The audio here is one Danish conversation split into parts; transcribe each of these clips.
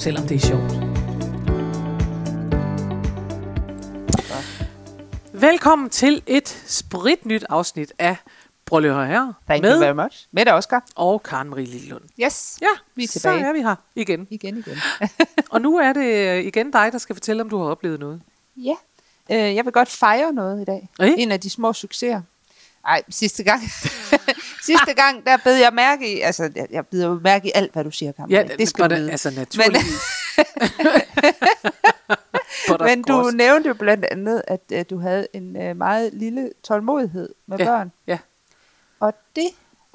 selvom det er sjovt. Velkommen til et spritnyt afsnit af Prøv lige at høre her. Thank you very much. Med Oscar. Og Karen Marie Lillund. Yes. Ja, vi er tilbage. Så er vi her igen. Igen. Og nu er det igen dig, der skal fortælle, om du har oplevet noget. Ja, jeg vil godt fejre noget i dag. En af de små succeser. Ej, sidste gang, der bed jeg mærke i, altså jeg beder jo mærke i alt, hvad du siger, Karen. Ja, det skal du vide. Altså naturligvis. Men du nævnte jo blandt andet, at du havde en meget lille tålmodighed med børn. Ja. Og det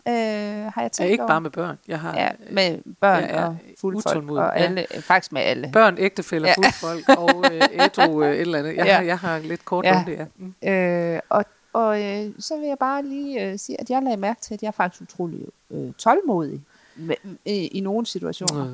har jeg tænkt over. Ikke bare med børn. Jeg har, med børn og fuldfolk og alle. Ja. Faktisk med alle. Børn, ægtefæller, fuldfolk og ædru et eller andet. Jeg har lidt kort om det. Ja. Og så vil jeg bare lige sige, at jeg lagde mærke til, at jeg er faktisk utrolig tålmodig i nogle situationer.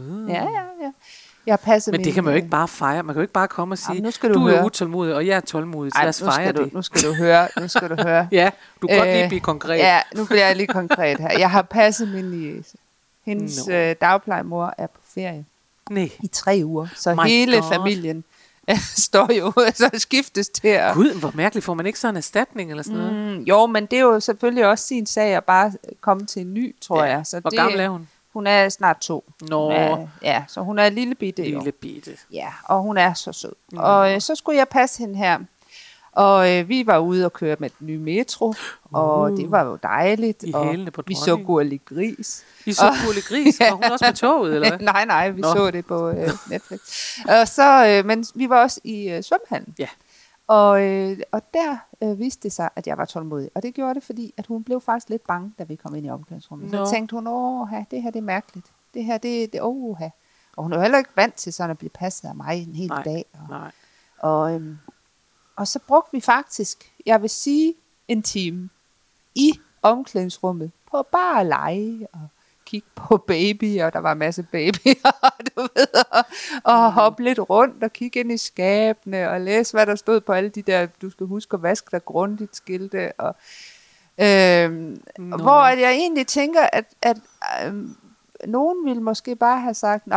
Ja. Men det kan man jo ikke bare fejre. Man kan jo ikke bare komme og sige, jamen, du er utålmodig, og jeg er tålmodig, så lad os fejre det. Nu skal du høre. Ja, du kan godt lige blive konkret. Ja, nu bliver jeg lige konkret her. Jeg har passet min niece. Hendes dagplejemor er på ferie i 3 uger, så hele familien står jo og så skiftes til at... Gud, hvor mærkeligt, får man ikke sådan en erstatning eller sådan noget? Jo, men det er jo selvfølgelig også sin sag at bare komme til en ny, tror jeg. Så hvor gammel er hun? Hun er snart 2. Så hun er en lille bitte. Ja, og hun er så sød. Og så skulle jeg passe hende her. Og vi var ude og køre med den nye metro. Og det var jo dejligt. Vi så Gurli Gris. Var hun også på toget, eller hvad? Nej, vi så det på Netflix. Og så, men vi var også i svømmehallen. Ja. Og der viste det sig, at jeg var tålmodig. Og det gjorde det, fordi at hun blev faktisk lidt bange, da vi kom ind i omklædningsrummet. Så tænkte hun, det her det er mærkeligt. Det her, det oha. Og hun er jo heller ikke vant til sådan at blive passet af mig en hel dag. Og så brugte vi faktisk, jeg vil sige, en time i omklædningsrummet på bare at lege og kigge på babyer, og der var en masse babyer, du ved, og hoppe lidt rundt, og kigge ind i skabene, og læse, hvad der stod på alle de der, du skal huske at vaske dig grundigt skilte, og hvor jeg egentlig tænker, at nogen ville måske bare have sagt, nu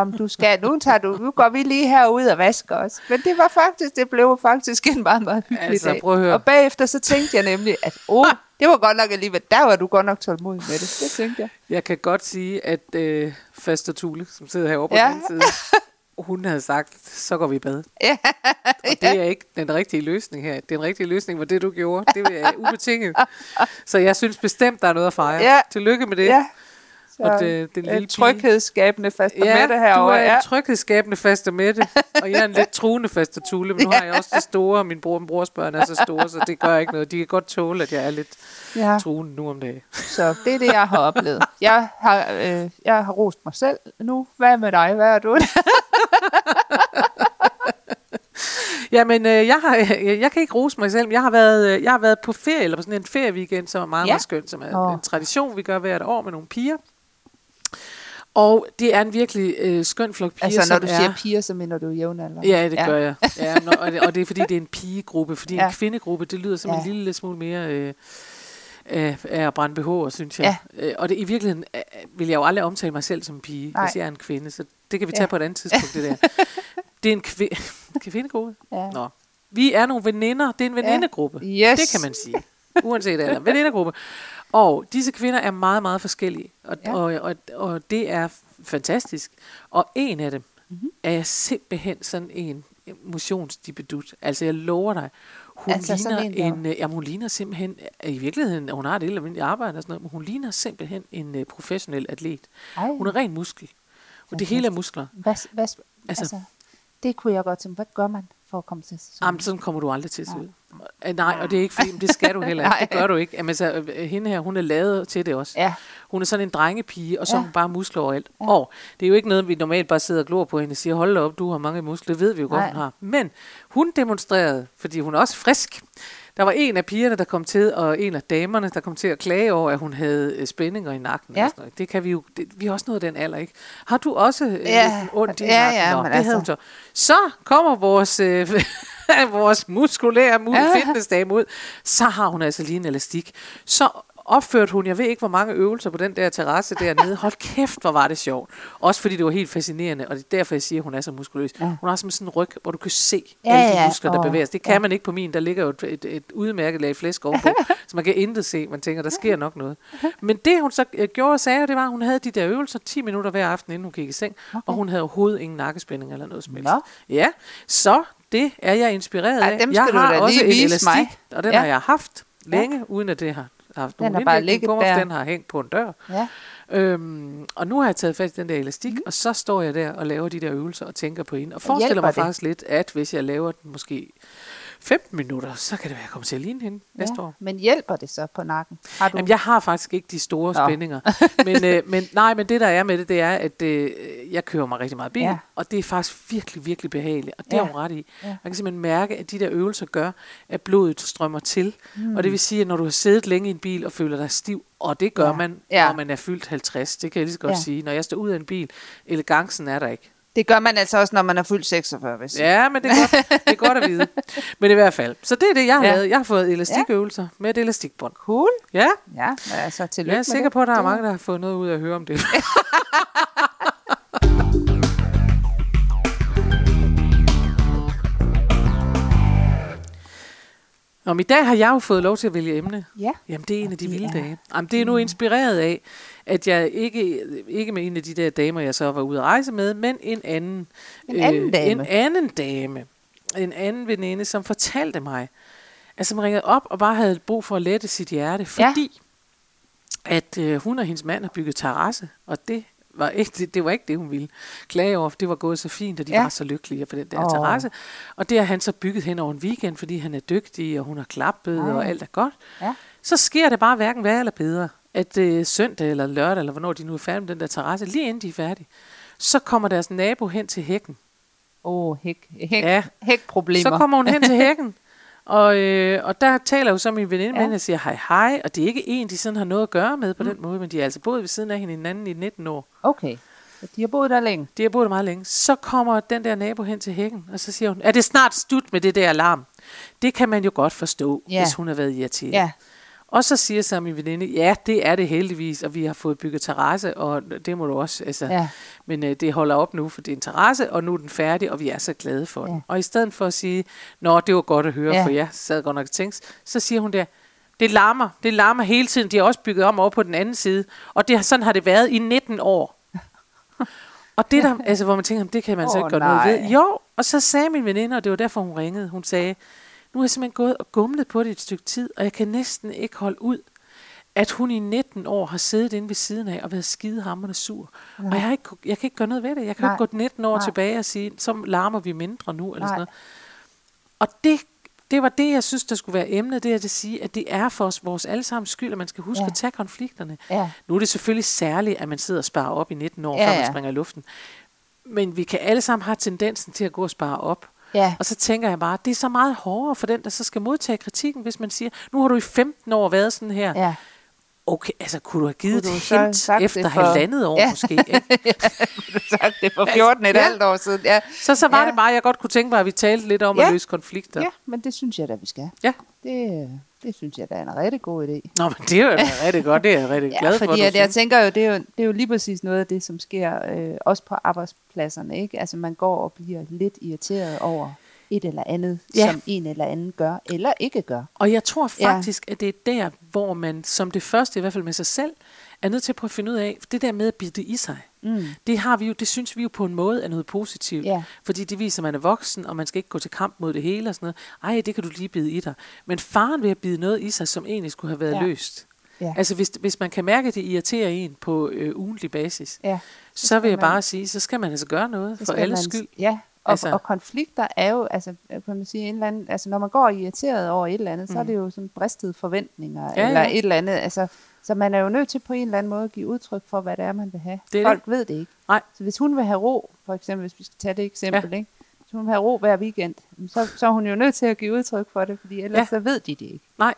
går vi lige herud og vasker os. Men det var faktisk, det blev faktisk en meget, meget hyggelig dag. Og bagefter så tænkte jeg nemlig, at det var godt nok alligevel, der var du godt nok tålmodig med det. Det tænkte jeg. Jeg kan godt sige, at Faster Thule, som sidder heroppe på den side, hun havde sagt, så går vi i bad. Og det er ikke den rigtige løsning her. Den rigtige løsning var det, du gjorde. Det er ubetinget. Så jeg synes bestemt, der er noget at fejre. Ja. Tillykke med det. Ja. Og det er en tryghedsskabende Faster Mette herovre. Du er en tryghedsskabende Faster Mette, og jeg er en lidt truende Faster Thule, men nu har jeg også det store, og min bror og min brors børn er så store, så det gør ikke noget. De kan godt tåle, at jeg er lidt truende nu om dagen. Så det er det, jeg har oplevet. Jeg har rost mig selv nu. Hvad med dig? Hvad er du? Jamen, jeg kan ikke rose mig selv, men jeg har været på ferie, eller på sådan en ferieweekend, som er meget, meget skøn, som er en tradition, vi gør hvert år med nogle piger. Og det er en virkelig skøn flok piger. Altså, når du siger piger, så mener du jævnaldrende. Ja, det gør jeg. Ja, og det er, fordi det er en pigegruppe, fordi en kvindegruppe, det lyder som en lille smule mere... er at brænde BH'er, synes jeg. Ja. Og det, i virkeligheden vil jeg jo aldrig omtale mig selv som en pige, hvis jeg er en kvinde, så det kan vi tage på et andet tidspunkt, det der. Det er en kvindegruppe? Ja. Nå. Vi er nogle veninder, det er en venindegruppe. Yes. Det kan man sige, uanset alder. Venindegruppe. Og disse kvinder er meget, meget forskellige, og det er fantastisk. Og en af dem er jeg simpelthen sådan en motionsdibedut. Altså, jeg lover dig, hun ligner simpelthen, i virkeligheden, hun har et helt almindeligt arbejde og sådan noget, men hun ligner simpelthen en professionel atlet. Ej. Hun er ren muskel. Og det hele er muskler. Hvad, altså, det kunne jeg godt tænke. Hvad gør man for at komme til at se sådan ud? Sådan kommer du aldrig til at se ud. Nej, og det er ikke fordi, det skal du heller ikke. Det gør du ikke. Jamen, altså, hende her, hun er lavet til det også. Ja. Hun er sådan en drengepige, og så hun bare muskler og alt. Ja. Og det er jo ikke noget, vi normalt bare sidder og glor på hende og siger, hold da op, du har mange muskler. Det ved vi jo godt, hun har. Men hun demonstrerede, fordi hun er også frisk. Der var en af pigerne, der kom til, og en af damerne, der kom til at klage over, at hun havde spændinger i nakken. Ja. Og sådan noget. Det kan vi jo, det, vi har også noget af den alder, ikke? Har du også ondt i nakken? Ja, nå, men det altså. Havde hun så. Så kommer vores... vores muskulære fitnessdame ud, så har hun altså lige en elastik. Så opførte hun, jeg ved ikke, hvor mange øvelser på den der terrasse dernede. Hold kæft, hvor var det sjovt. Også fordi det var helt fascinerende, og det er derfor, jeg siger, at hun er så muskuløs. Ja. Hun har sådan en ryg, hvor du kan se alle de muskler, der bevæger sig. Det kan man ikke på min. Der ligger jo et udmærket lag flæsk ovenpå, så man kan intet se. Man tænker, der sker nok noget. Men det, hun så gjorde og sagde, det var, at hun havde de der øvelser 10 minutter hver aften, inden hun gik i seng, og hun havde overhovedet ingen nakkespænding eller noget som helst. Ja, så det er jeg inspireret af. Jeg har også en elastik, og den har jeg haft længe, uden at det har haft nogen indlægning på mig, den har hængt på en dør. Ja. Og nu har jeg taget fast i den der elastik, og så står jeg der og laver de der øvelser og tænker på hende. Og forestiller mig faktisk lidt, at hvis jeg laver den måske 15 minutter, så kan det være, at jeg kommer til at ligne hende næste år. Men hjælper det så på nakken? Jamen, jeg har faktisk ikke de store spændinger. men det der er med det, det er, at jeg kører mig rigtig meget bil, og det er faktisk virkelig, virkelig behageligt, og det er hun ret i. Ja. Man kan simpelthen mærke, at de der øvelser gør, at blodet strømmer til, og det vil sige, at når du har siddet længe i en bil og føler dig stiv, og det gør man, når man er fyldt 50, det kan jeg lige så godt sige. Når jeg står ud af en bil, elegancen er der ikke. Det gør man altså også, når man er fyldt 46, hvis. Ja, men det er godt at vide. Men i hvert fald. Så det er det, jeg har lavet. Jeg har fået elastikøvelser med et elastikbånd. Cool. Ja. Ja, altså tillykke med det. Jeg er sikker på, at der er mange, der har fået noget ud af at høre om det. Om i dag har jeg jo fået lov til at vælge emne. Ja. Jamen, det er en af de vilde dage. Jamen, det er nu inspireret af, at jeg ikke med en af de der damer, jeg så var ude at rejse med, men en anden dame. En anden veninde, som fortalte mig, at som ringede op og bare havde brug for at lette sit hjerte, fordi at hun og hendes mand har bygget terrasse, og det var ikke det, hun ville klage over, for det var gået så fint, og de var så lykkelige på den der terrasse. Og det har han så bygget hen over en weekend, fordi han er dygtig, og hun har klappet, og alt er godt. Ja. Så sker det bare hverken værre eller bedre, at søndag eller lørdag, eller hvornår de nu er færdige med den der terrasse, lige inden de er færdige, så kommer deres nabo hen til hækken. Hækproblemer. Så kommer hun hen til hækken. Og der taler jo så min veninde med hende og siger hej, og det er ikke en, de sådan har noget at gøre med på den måde, men de har altså boet ved siden af hinanden i 19 år. Okay, og de har boet der længe. De har boet der meget længe. Så kommer den der nabo hen til hækken, og så siger hun, er det snart slut med det der alarm? Det kan man jo godt forstå, hvis hun har været irriteret. Ja. Og så siger så min veninde, ja, det er det heldigvis, og vi har fået bygget terrasse, og det må du også, altså. Ja. Men det holder op nu, for det er en terrasse, og nu er den færdig, og vi er så glade for den. Og i stedet for at sige, nå, det var godt at høre, for jeg sad godt nok og tænkte, så siger hun der, det larmer hele tiden, de har også bygget om over på den anden side, og sådan har det været i 19 år. Og det der, altså, hvor man tænker, det kan man så ikke gøre noget ved. Jo, og så sagde min veninde, og det var derfor hun ringede, hun sagde, nu har jeg simpelthen gået og gumlet på det et stykke tid, og jeg kan næsten ikke holde ud, at hun i 19 år har siddet inde ved siden af og været skidehamrende sur. Nej. Og jeg kan ikke gøre noget ved det. Jeg kan ikke gå 19 år tilbage og sige, så larmer vi mindre nu, eller sådan noget. Og det var det, jeg synes, der skulle være emnet, det er at sige, at det er for os, vores allesammens skyld, at man skal huske at tage konflikterne. Ja. Nu er det selvfølgelig særligt, at man sidder og sparer op i 19 år, før man springer i luften. Men vi kan alle sammen have tendensen til at gå og spare op. Ja. Og så tænker jeg bare, det er så meget hårdere for den, der så skal modtage kritikken, hvis man siger, nu har du i 15 år været sådan her. Ja. Okay, altså kunne du have givet et hint efter halvandet år måske? Ikke? Kunne du sagt det for 14 et halvt år siden. Ja. Så var det bare, jeg godt kunne tænke mig, at vi talte lidt om at løse konflikter. Ja, men det synes jeg da, vi skal. Ja. Det synes jeg da er en rigtig god idé. Nå, men det er jo rigtig godt, det er jeg rigtig glad for. Fordi jeg tænker jo, det er jo lige præcis noget af det, som sker også på arbejdspladserne. Ikke? Altså man går og bliver lidt irriteret over et eller andet, som en eller anden gør eller ikke gør. Og jeg tror faktisk, at det er der, hvor man som det første, i hvert fald med sig selv, er nødt til at prøve at finde ud af, det der med at bide i sig. Det synes vi jo på en måde er noget positivt, fordi det viser, at man er voksen, og man skal ikke gå til kamp mod det hele og sådan noget. Ej, det kan du lige bide i dig. Men faren ved at bide noget i sig, som egentlig skulle have været løst. Ja. Altså hvis man kan mærke, at det irriterer en på ugentlig basis, så vil jeg bare sige, så skal man altså gøre noget for alles skyld. Ja, Og konflikter er jo, altså, kan man sige, en eller anden, altså, når man går irriteret over et eller andet, så er det jo sådan bristede forventninger, ja, eller et eller andet, altså, så man er jo nødt til på en eller anden måde at give udtryk for, hvad det er, man vil have. Folk ved det ikke. Nej. Så hvis hun vil have ro, for eksempel, hvis vi skal tage det eksempel, ja, ikke? Hvis hun vil have ro hver weekend, så er hun jo nødt til at give udtryk for det, fordi ellers så ved de det ikke. Nej,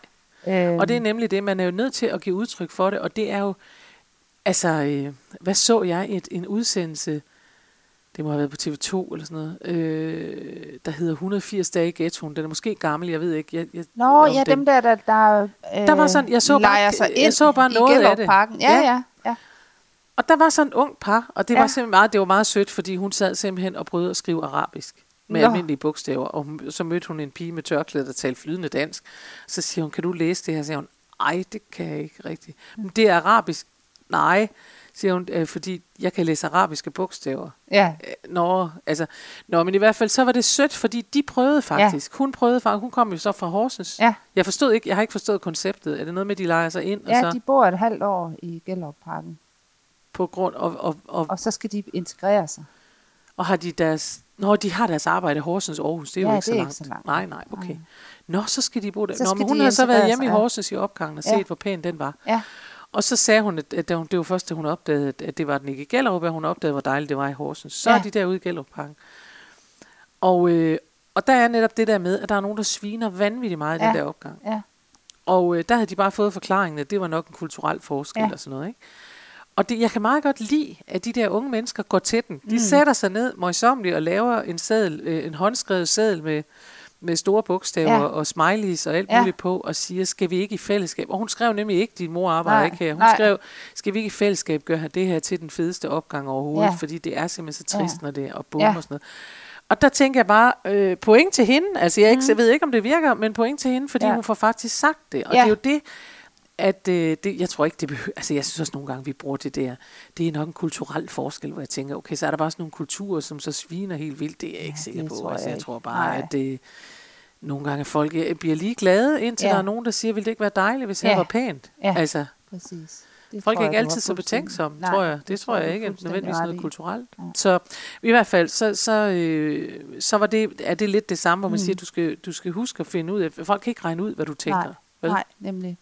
og det er nemlig det, man er jo nødt til at give udtryk for det, og det er jo, altså, hvad så jeg en udsendelse, det må have været på TV2 eller sådan noget, der hedder 180 dage i ghettoen. Den er måske gammel, jeg ved ikke. Nå, ja, dem der var sådan, jeg så bare noget af det. Ja. Og der var sådan en ung par, og det var simpelthen meget, det var meget sødt, fordi hun sad simpelthen og prøvede at skrive arabisk med almindelige bogstaver, og så mødte hun en pige med tørklæde, der talte flydende dansk. Så siger hun, kan du læse det her? Så siger hun, ej, det kan jeg ikke rigtigt. Men det er arabisk. Nej, siger hun, fordi jeg kan læse arabiske bogstaver. Ja. Men i hvert fald, så var det sødt, fordi de prøvede faktisk. Ja. Hun prøvede faktisk. Hun kom jo så fra Horsens. Ja. Jeg har ikke forstået konceptet. Er det noget med, de lejer sig ind? Ja, og så, de bor et halvt år i Gellerupparken. På grund af... Og så skal de integrere sig. Og har de deres... Nå, de har deres arbejde i Horsens Aarhus. Det er jo ikke, det er ikke så langt. Nej, okay. Nej. Nå, så skal de bo der. Nå, men hun har så været hjemme i Horsens i opgangen og set, hvor pæn den var. Ja. Og så sagde hun, at det var først, da hun opdagede, at det var den ikke i Gellerup, at hun opdagede, hvor dejligt det var i Horsens. Så er de derude i Gellerupparken. Og der er netop det der med, at der er nogen, der sviner vanvittigt meget i den der opgang. Ja. Og der havde de bare fået forklaringen, at det var nok en kulturel forskel og sådan noget, ikke? Og jeg kan meget godt lide, at de der unge mennesker går til den. De sætter sig ned møjsommeligt og laver en seddel, en håndskrevet seddel med store bogstaver og smileys og alt muligt på, og siger, skal vi ikke i fællesskab? Og hun skrev nemlig ikke, din mor arbejder ikke her. Hun skrev, skal vi ikke i fællesskab gøre det her til den fedeste opgang overhovedet, fordi det er simpelthen så trist, når det er og sådan noget. Og der tænker jeg bare, point til hende, altså jeg ved ikke, om det virker, men point til hende, fordi hun får faktisk sagt det. Og det er jo det, at jeg tror ikke, det behøver, altså jeg synes også nogle gange, vi bruger det der, det er nok en kulturel forskel, hvor jeg tænker, okay, så er der bare sådan nogle kulturer, som så sviner helt vildt, det er jeg ikke sikker på, altså jeg tror bare, at det nogle gange folk bliver lige glade, indtil der er nogen, der siger, vil det ikke være dejligt, hvis her var pænt, altså præcis. Folk er ikke altid så betænksomme, tror jeg, det tror jeg ikke nødvendigvis noget kulturelt, så i hvert fald, så var det, er det lidt det samme, hvor man siger, du skal huske at finde ud af, folk kan ikke regne ud, hvad du tænker, nej, nemlig.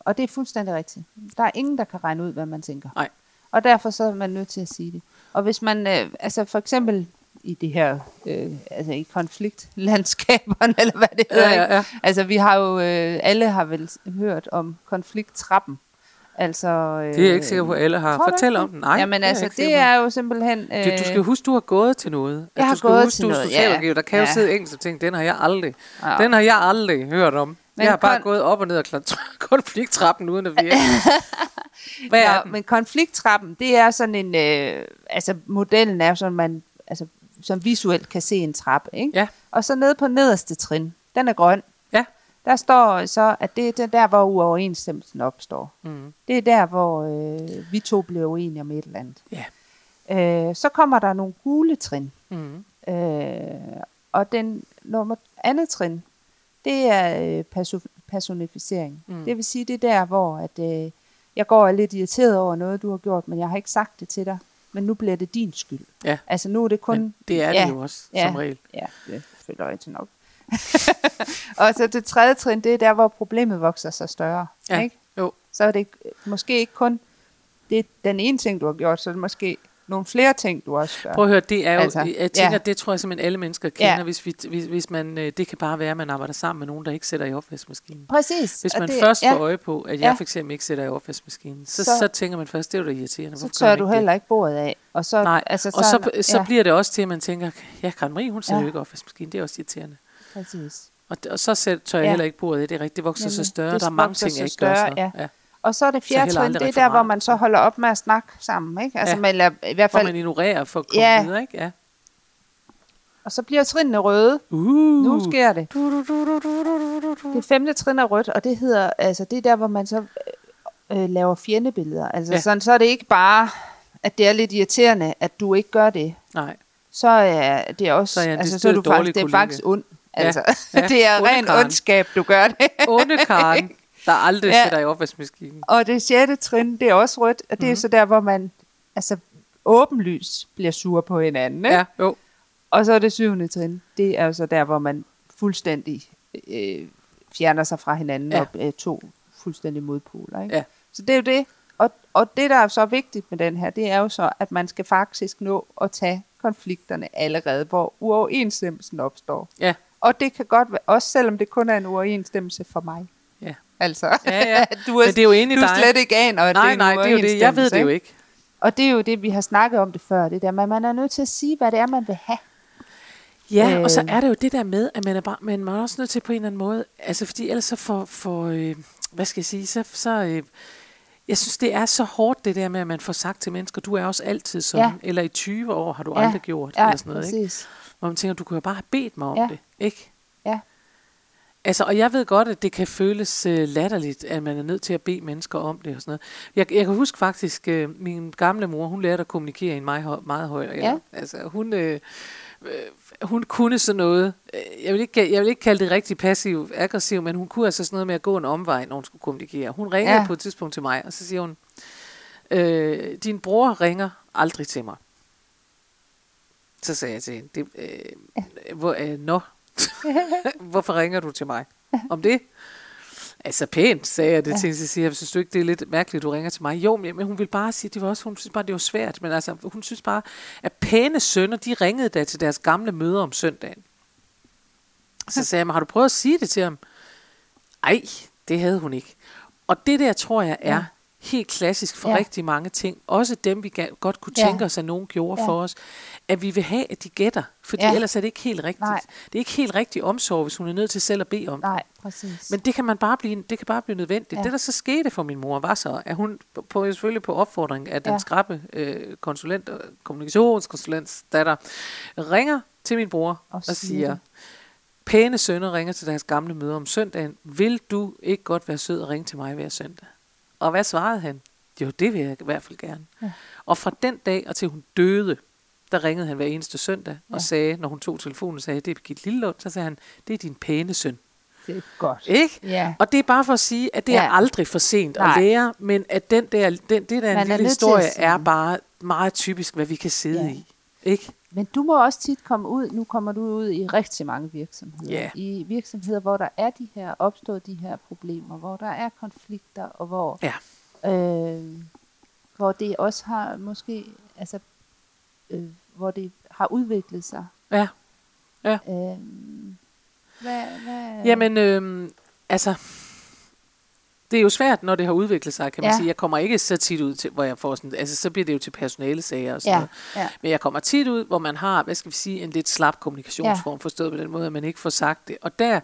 Og det er fuldstændig rigtigt. Der er ingen, der kan regne ud, hvad man tænker. Nej. Og derfor så er man nødt til at sige det. Og hvis man, altså for eksempel i det her, altså i konfliktlandskaberne, eller hvad det hedder, ikke? Altså vi har jo, alle har vel hørt om konflikttrappen. Altså, det er jeg ikke sikker på, alle har. Fortæl om den. Nej, jamen, altså, det er jo simpelthen... Du skal huske, du har gået til noget. Jeg har gået til noget, Der kan jo sidde engelsk og tænke, den har jeg aldrig hørt om. Men jeg har bare gået op og ned af konflikttrappen uden at virke. Men konflikttrappen, det er sådan en... altså, modellen er sådan, man altså, som visuelt kan se en trappe, ikke? Ja. Og så nede på nederste trin, den er grøn. Ja. Der står så, at det er der, hvor uoverensstemmelsen opstår. Mm. Det er der, hvor vi to bliver uenige om et eller andet. Yeah. Så kommer der nogle gule trin. Mm. Og den andet trin, det er personificering. Mm. Det vil sige, det er der, hvor at, jeg går lidt irriteret over noget, du har gjort, men jeg har ikke sagt det til dig. Men nu bliver det din skyld. Ja. Altså nu er det kun... Men det er det jo også, som regel. Ja, det føler jeg til nok. Og så det tredje trin, det er der, hvor problemet vokser sig større, ikke? Jo. Så er det måske ikke kun det er den ene ting, du har gjort, så er det måske nogle flere ting, du også gør. Prøv at høre, det er jo, altså, jeg tænker, det tror jeg simpelthen alle mennesker kender, hvis man, det kan bare være, at man arbejder sammen med nogen, der ikke sætter i opvaskemaskinen. Præcis. Hvis man først får øje på, at jeg for eksempel ikke sætter i opvaskemaskinen, så tænker man først, det er jo da irriterende. Så tør du heller ikke bordet af. Og så, nej, altså, så bliver det også til, at man tænker, Karen Marie, hun sætter jo ikke i opvaskemaskinen, det er også irriterende. Præcis. Og så tør jeg heller ikke bordet af, det er rigtigt, det vokser så større, der er mange ting, jeg ikke gør så. Og så er det fjerde trin, det er der, hvor man så holder op med at snakke sammen, ikke? Altså, man lader, i hvert fald, hvor man ignorerer for at komme videre, ikke? Ja. Og så bliver trinene røde. Nu sker det. Det femte trin er rødt, og det hedder, altså det er der, hvor man så laver fjendebilleder. Altså sådan, så er det ikke bare, at det er lidt irriterende, at du ikke gør det. Nej. Så er det også, så du faktisk, det er faktisk ondt. Altså, det er ren ondskab, du gør det. Onde Karen. Der aldrig sætter i opvaskemaskinen. Og det sjette trin, det er også rødt, og det er så der, hvor man åbenlyst bliver sur på hinanden, ikke? Ja, jo. Og så det 7. trin, det er jo så der, hvor man fuldstændig fjerner sig fra hinanden, ja, og to fuldstændig modpoler. Ikke? Ja. Så det er jo det. Og det, der er så vigtigt med den her, det er jo så, at man skal faktisk nå at tage konflikterne allerede, hvor uoverensstemmelsen opstår. Ja. Og det kan godt være, også selvom det kun er en uoverensstemmelse for mig. Ja. Altså, ja. Du er, men det er jo enig du er slet ikke aner, at nej, det er jo det. Jeg ved det jo ikke. Og det er jo det, vi har snakket om det før, det der, men man er nødt til at sige, hvad det er, man vil have. Ja, og så er det jo det der med, at man er også nødt til på en eller anden måde, altså fordi ellers så for hvad skal jeg sige, så jeg synes, det er så hårdt det der med, at man får sagt til mennesker, du er også altid sådan, ja, eller i 20 år har du aldrig gjort, eller sådan noget, ikke? Hvor man tænker, du kunne jo bare have bedt mig om det, ikke? Ja. Altså, og jeg ved godt, at det kan føles latterligt, at man er nødt til at bede mennesker om det og sådan noget. Jeg kan huske faktisk, min gamle mor, hun lærte at kommunikere i en meget høj alder. Ja. Altså, hun kunne sådan noget, jeg vil ikke kalde det rigtig passiv-aggressiv, men hun kunne altså sådan noget med at gå en omvej, når hun skulle kommunikere. Hun ringede på et tidspunkt til mig, og så siger hun, din bror ringer aldrig til mig. Så sagde jeg til hende, hvorfor ringer du til mig om det? Altså pænt, sagde jeg det til hende, så siger jeg, synes du ikke, det er lidt mærkeligt, du ringer til mig? Jo, men hun ville bare sige, hun synes bare, det var svært, men altså, hun synes bare, at pæne sønner, de ringede da til deres gamle møder om søndagen. Så sagde jeg, har du prøvet at sige det til ham? Ej, det havde hun ikke. Og det der, tror jeg, er helt klassisk for rigtig mange ting, også dem, vi godt kunne tænke os, at nogen gjorde for os, at vi vil have, at de gætter, fordi ellers er det ikke helt rigtigt. Nej. Det er ikke helt rigtig omsorg, hvis hun er nødt til selv at bede om det. Nej, præcis. Men det kan man bare blive, nødvendigt. Ja. Det, der så skete for min mor, var så, at hun selvfølgelig på opfordring af den skrappe konsulent, kommunikationskonsulents datter, ringer til min bror og siger, pæne sønner ringer til deres gamle møder om søndagen, vil du ikke godt være sød og ringe til mig hver søndag? Og hvad svarede han? Jo, det vil jeg i hvert fald gerne. Ja. Og fra den dag og til hun døde, der ringede han hver eneste søndag og sagde, når hun tog telefonen, sagde, det er Birgitte Lillelund, så sagde han, det er din pæne søn. Det er godt. Ikke? Ja. Og det er bare for at sige, at det er aldrig for sent at lære, men at den der en lille historie er bare meget typisk, hvad vi kan sidde i. Ikke? Men du må også tit komme ud, nu kommer du ud i rigtig mange virksomheder, i virksomheder, hvor der er opstået de her problemer, hvor der er konflikter, og hvor, hvor det også har måske, altså, hvor det har udviklet sig. Ja, ja. Jamen, altså, det er jo svært, når det har udviklet sig, kan man sige. Jeg kommer ikke så tit ud til, hvor jeg får sådan, altså så bliver det jo til personalesager og sådan noget. Ja. Men jeg kommer tit ud, hvor man har, hvad skal vi sige, en lidt slap kommunikationsform, forstået på den måde, at man ikke får sagt det. Og der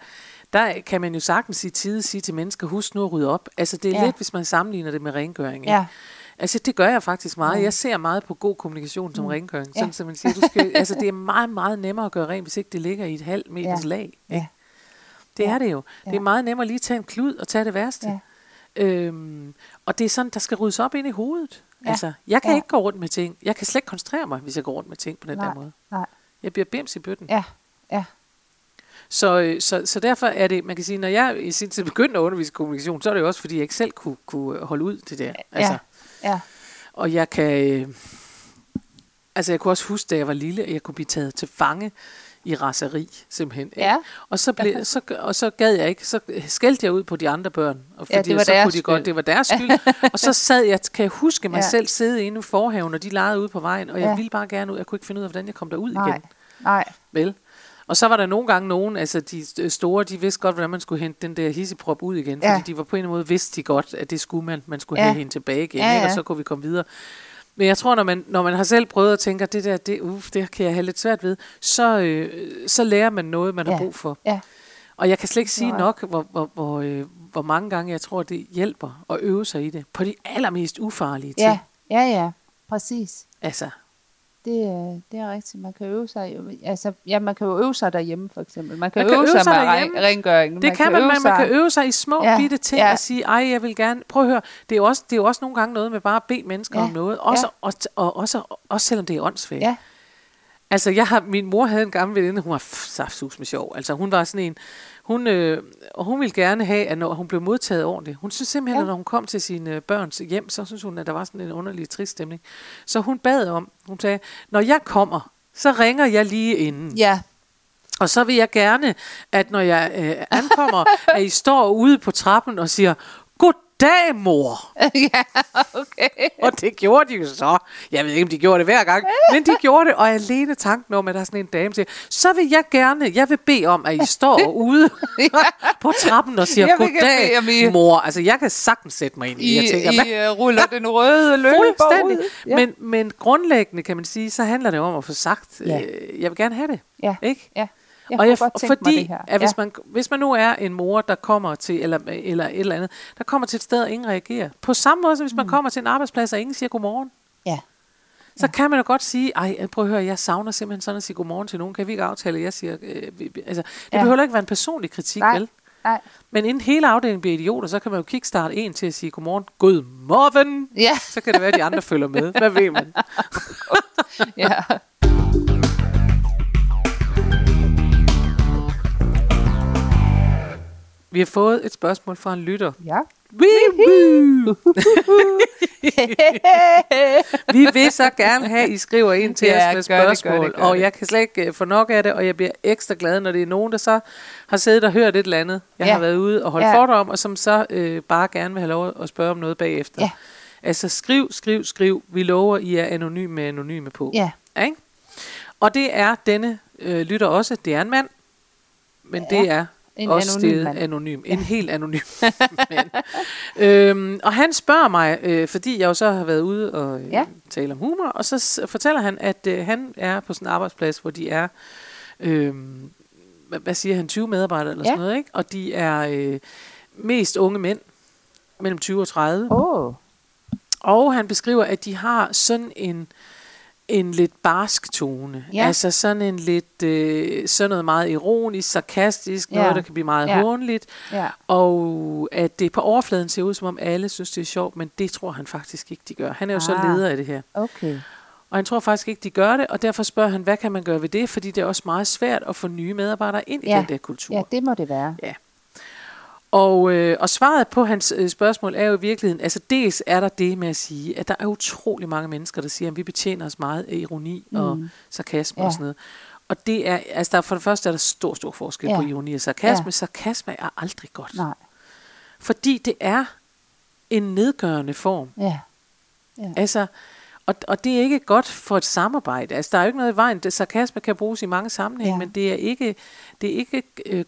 kan man jo sagtens i tide sige til mennesker, husk nu at rydde op. Altså det er lidt, hvis man sammenligner det med rengøring. Ja. Altså det gør jeg faktisk meget. Jeg ser meget på god kommunikation som rengøring. Sådan, så man siger, altså det er meget, meget nemmere at gøre rent, hvis ikke det ligger i et halvt meters lag. Ja. Det er det jo. Ja. Det er meget nemmere lige at tage en klud og tage det værste. Ja. Og det er sådan, der skal ryddes op ind i hovedet. Ja. Altså, jeg kan ikke gå rundt med ting. Jeg kan slet ikke koncentrere mig, hvis jeg går rundt med ting på den der måde. Nej. Jeg bliver bims i bøtten. Ja, ja. Så derfor er det, man kan sige, når jeg i sin tid begyndte at undervise kommunikation, så er det jo også, fordi jeg ikke selv kunne holde ud det der. Altså, ja. Og jeg kan, altså jeg kunne også huske, da jeg var lille, at jeg kunne blive taget til fange i raseri, simpelthen. Ja. Og så gad jeg ikke, så skældte jeg ud på de andre børn, og fordi det var deres skyld. Og så sad jeg, kan jeg huske mig selv sidde inde i forhaven, og de legede ude på vejen, og jeg ville bare gerne ud, jeg kunne ikke finde ud af, hvordan jeg kom derud igen. Nej. Vel? Og så var der nogle gange nogen, altså de store, de vidste godt, hvordan man skulle hente den der hisseprop ud igen, fordi de var på en eller anden måde, vidste de godt, at det skulle man skulle have hende tilbage igen, og så kunne vi komme videre. Men jeg tror, når man har selv prøvet at tænke, det der, det kan jeg have lidt svært ved, så lærer man noget, man har brug for. Ja. Og jeg kan slet ikke sige nok, hvor mange gange jeg tror, det hjælper at øve sig i det, på de allermest ufarlige ting. Ja, præcis. Altså. Det er rigtigt, man kan øve sig. Altså, ja, man kan jo øve sig derhjemme, for eksempel. Man kan øve sig med rengøringen. Det kan man, men man kan øve sig i små bitte ting og sige, ej, jeg vil gerne, prøv at høre, det er jo også nogle gange noget med bare at bede mennesker om noget, også selvom det er åndssvagt. Ja. Altså, min mor havde en gammel veninde, hun var saftsus med sjov. Altså, hun var sådan en, og hun ville gerne have, at når hun blev modtaget ordentligt. Hun synes simpelthen, at når hun kom til sine børns hjem, så synes hun, at der var sådan en underlig trist stemning. Så hun bad om, hun sagde, når jeg kommer, så ringer jeg lige inden. Ja. Og så vil jeg gerne, at når jeg ankommer, at I står ude på trappen og siger, goddag, mor. Ja, okay. Og det gjorde de jo så. Jeg ved ikke, om de gjorde det hver gang, men de gjorde det, og alene tanken om, at der er sådan en dame til, så vil jeg gerne, jeg vil bede om, at I står ude på trappen og siger, goddag, mor. Altså, jeg kan sagtens sætte mig ind i, jeg tænker, I ruller den røde løber ud. Ja. Men grundlæggende, kan man sige, så handler det om at få sagt, jeg vil gerne have det. Ja, ikke? Ja. Fordi hvis man nu er en mor, der kommer til, eller et eller andet, der kommer til et sted, og ingen reagerer. På samme måde, som hvis man kommer til en arbejdsplads, og ingen siger godmorgen. Ja. Så kan man jo godt sige, prøv at høre, jeg savner simpelthen sådan at sige godmorgen til nogen. Kan vi ikke aftale, jeg siger... Det behøver ikke være en personlig kritik, vel? Nej. Men inden hele afdelingen bliver idioter, så kan man jo kickstarte en til at sige godmorgen, god morgen. Ja. Så kan det være, at de andre følger med. Hvad ved man? Ja. Vi har fået et spørgsmål fra en lytter. Ja. Vi vil så gerne have, at I skriver ind til os med spørgsmål. Det. Og jeg kan slet ikke få nok af det, og jeg bliver ekstra glad, når det er nogen, der så har siddet og hørt et eller andet. Jeg har været ude og holdt fordom, og som så bare gerne vil have lov at spørge om noget bagefter. Ja. Altså skriv. Vi lover, I er anonyme på. Ja. Ikke? Og det er denne lytter også. Det er en mand, men det er... En anonym. En helt anonym mand. Og han spørger mig, fordi jeg jo så har været ude og tale om humor, og så fortæller han, at han er på sådan en arbejdsplads, hvor de er, 20 medarbejdere eller sådan noget, ikke? Og de er mest unge mænd, mellem 20 og 30. Oh. Og han beskriver, at de har sådan en lidt barsk tone. Ja. Altså sådan en lidt, sådan noget meget ironisk, sarkastisk, noget, der kan blive meget hånligt. Ja. Og at det på overfladen ser ud, som om alle synes, det er sjovt, men det tror han faktisk ikke, de gør. Han er jo så leder af det her. Okay. Og han tror faktisk ikke, de gør det, og derfor spørger han, hvad kan man gøre ved det? Fordi det er også meget svært at få nye medarbejdere ind i den der kultur. Ja, det må det være. Ja. Og svaret på hans spørgsmål er jo i virkeligheden, altså dels er der det med at sige, at der er utrolig mange mennesker, der siger, at vi betjener os meget af ironi og sarkasme og sådan noget. Og det er, altså for det første er der stor forskel på ironi og sarkasme. Ja. Sarkasme er aldrig godt. Nej. Fordi det er en nedgørende form. Ja. Ja. Altså... Og det er ikke godt for et samarbejde. Altså, der er jo ikke noget i vejen. Sarkasme kan bruges i mange sammenhænge, men det er ikke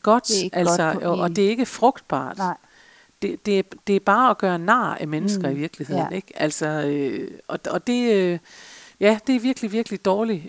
godt, og det er ikke frugtbart. Nej. Det er bare at gøre nar af mennesker i virkeligheden, ikke? Altså, det er virkelig, virkelig dårlig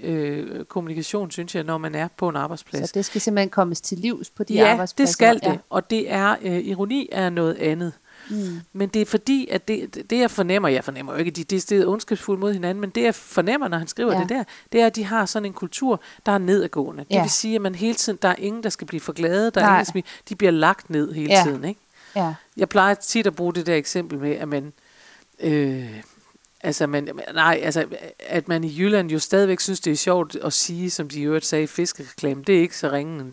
kommunikation, synes jeg, når man er på en arbejdsplads. Så det skal simpelthen kommes til livs på de arbejdspladser? Ja, det skal det, og det er, ironi er noget andet. Mm. Men det er fordi, at det jeg fornemmer jo ikke, de er stedet ondskabsfulde mod hinanden, men det jeg fornemmer, når han skriver det der, det er, at de har sådan en kultur, der er nedadgående. Det vil sige, at man hele tiden, der er ingen, der skal blive for glade, der er ingen, de bliver lagt ned hele tiden, ikke? Ja. Jeg plejer tit at bruge det der eksempel med, at man... at man i Jylland jo stadigvæk synes, det er sjovt at sige, som de i øvrigt sagde i fiskereklamen, det er ikke så ringende.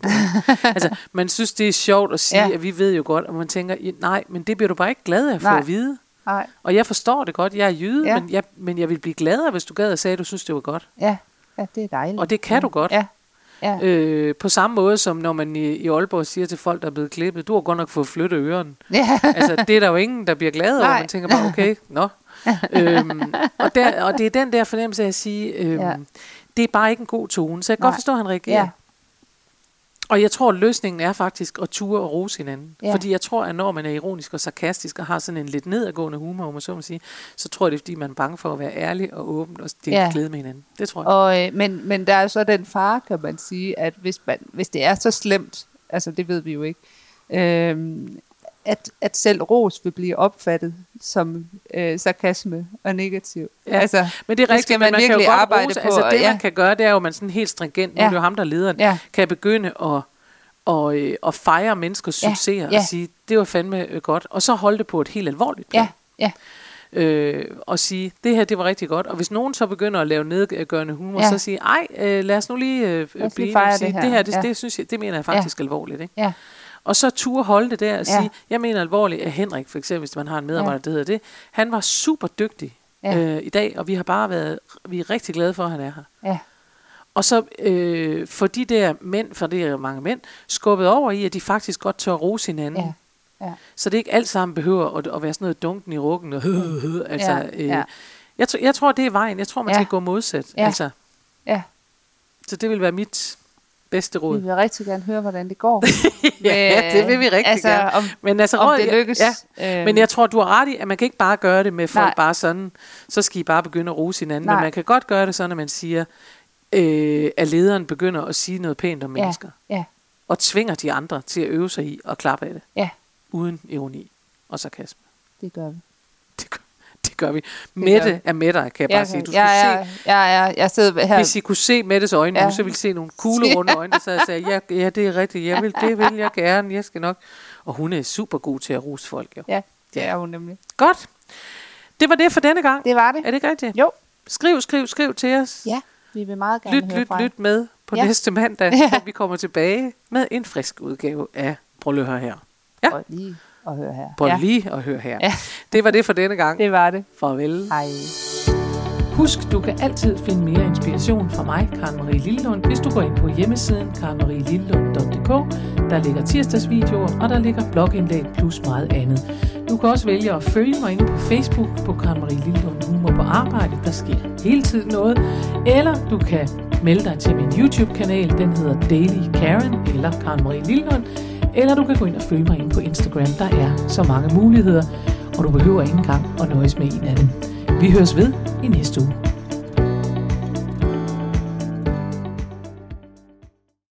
Altså, man synes, det er sjovt at sige, at vi ved jo godt, og man tænker, nej, men det bliver du bare ikke glad af at få at vide. Nej. Og jeg forstår det godt, jeg er jyde, men jeg vil blive gladere, hvis du gad og sagde, at du synes, det var godt. Ja, ja, det er dejligt. Og det kan du godt. Ja. Ja. På samme måde som når man i Aalborg siger til folk, der er blevet klippet, du har godt nok fået flyttet øren. Ja. Altså, det er der jo ingen, der bliver glad over. Man tænker bare, okay, nå. Og det er den der fornemmelse af at sige, det er bare ikke en god tone. Så jeg kan godt forstå, at han reagerer. Ja. Og jeg tror, at løsningen er faktisk at ture og rose hinanden. Ja. Fordi jeg tror, at når man er ironisk og sarkastisk og har sådan en lidt nedadgående humor, om man så må sige, så tror jeg, det er, fordi man er bange for at være ærlig og åben og dele glæde med hinanden. Det tror jeg. Og, men der er så den fare, kan man sige, at hvis det er så slemt, altså det ved vi jo ikke, at selv ros vil blive opfattet som sarkasme og negativ. Ja. Altså, men det er rigtigt, at man virkelig kan arbejde rose på. Altså, det man kan gøre, det er jo, at man sådan helt stringent, nu er det jo ham, der er lederen, kan begynde at fejre menneskers succeser og sige, det var fandme godt, og så holde det på et helt alvorligt plan. Ja. Og sige, det her, det var rigtig godt. Og hvis nogen så begynder at lave nedgørende humor, så sige, lad os nu lige blive og sige, det her, det synes jeg, det mener jeg faktisk alvorligt, ikke? Ja. Og så turde holde det der og sige, jeg mener alvorligt, at Henrik, for eksempel, hvis man har en medarbejder, der hedder det, han var super dygtig i dag, og vi er rigtig glade for, at han er her. Ja. Og så få de der mænd, for det er jo mange mænd, skubbet over i, at de faktisk godt tør rose hinanden. Ja. Ja. Så det ikke alt sammen behøver at være sådan noget dunken i ruggen. Og altså, jeg tror, det er vejen. Jeg tror, man skal gå modsat. Ja. Altså. Ja. Så det vil være mit bedste råd. Vi vil rigtig gerne høre, hvordan det går. Ja, det vil vi rigtig altså, gerne. Men altså, om det lykkes. Ja. Men jeg tror, du har ret i, at man kan ikke bare gøre det med folk bare sådan, så skal I bare begynde at rose hinanden. Men man kan godt gøre det sådan, at man siger, at lederen begynder at sige noget pænt om mennesker. Ja. Og tvinger de andre til at øve sig i og klappe af det. Ja. Uden ironi og sarkasme. Det gør vi. Det gør vi. Mette er med dig, kan jeg bare sige. Du jeg sidder her. Hvis I kunne se Mettes øjne nu, så ville I se nogle kugle runde øjne, der sad og sagde, ja, det er rigtigt, det vil jeg gerne, jeg skal nok. Og hun er super god til at rose folk, jo. Ja, det er hun nemlig. Godt. Det var det for denne gang. Det var det. Er det ikke rigtigt? Jo. Skriv til os. Ja, vi vil meget gerne høre fra. Lyt med på næste mandag, hvor vi kommer tilbage med en frisk udgave af Prøv at høre her. Ja. Og lige at høre her. Ja. Det var det for denne gang. Det var det. Farvel. Hej. Husk, du kan altid finde mere inspiration fra mig, Karen Marie Lillelund, hvis du går ind på hjemmesiden karenmarielillelund.dk. Der ligger tirsdagsvideoer, og der ligger blogindlæg plus meget andet. Du kan også vælge at følge mig inde på Facebook på Karen Marie Lillelund Humor på Arbejde. Der sker hele tiden noget. Eller du kan melde dig til min YouTube-kanal. Den hedder Daily Karen eller Karen Marie Lillelund. Eller du kan gå ind og følge mig inde på Instagram. Der er så mange muligheder, og du behøver ikke engang at nøjes med en af dem. Vi høres ved i næste uge.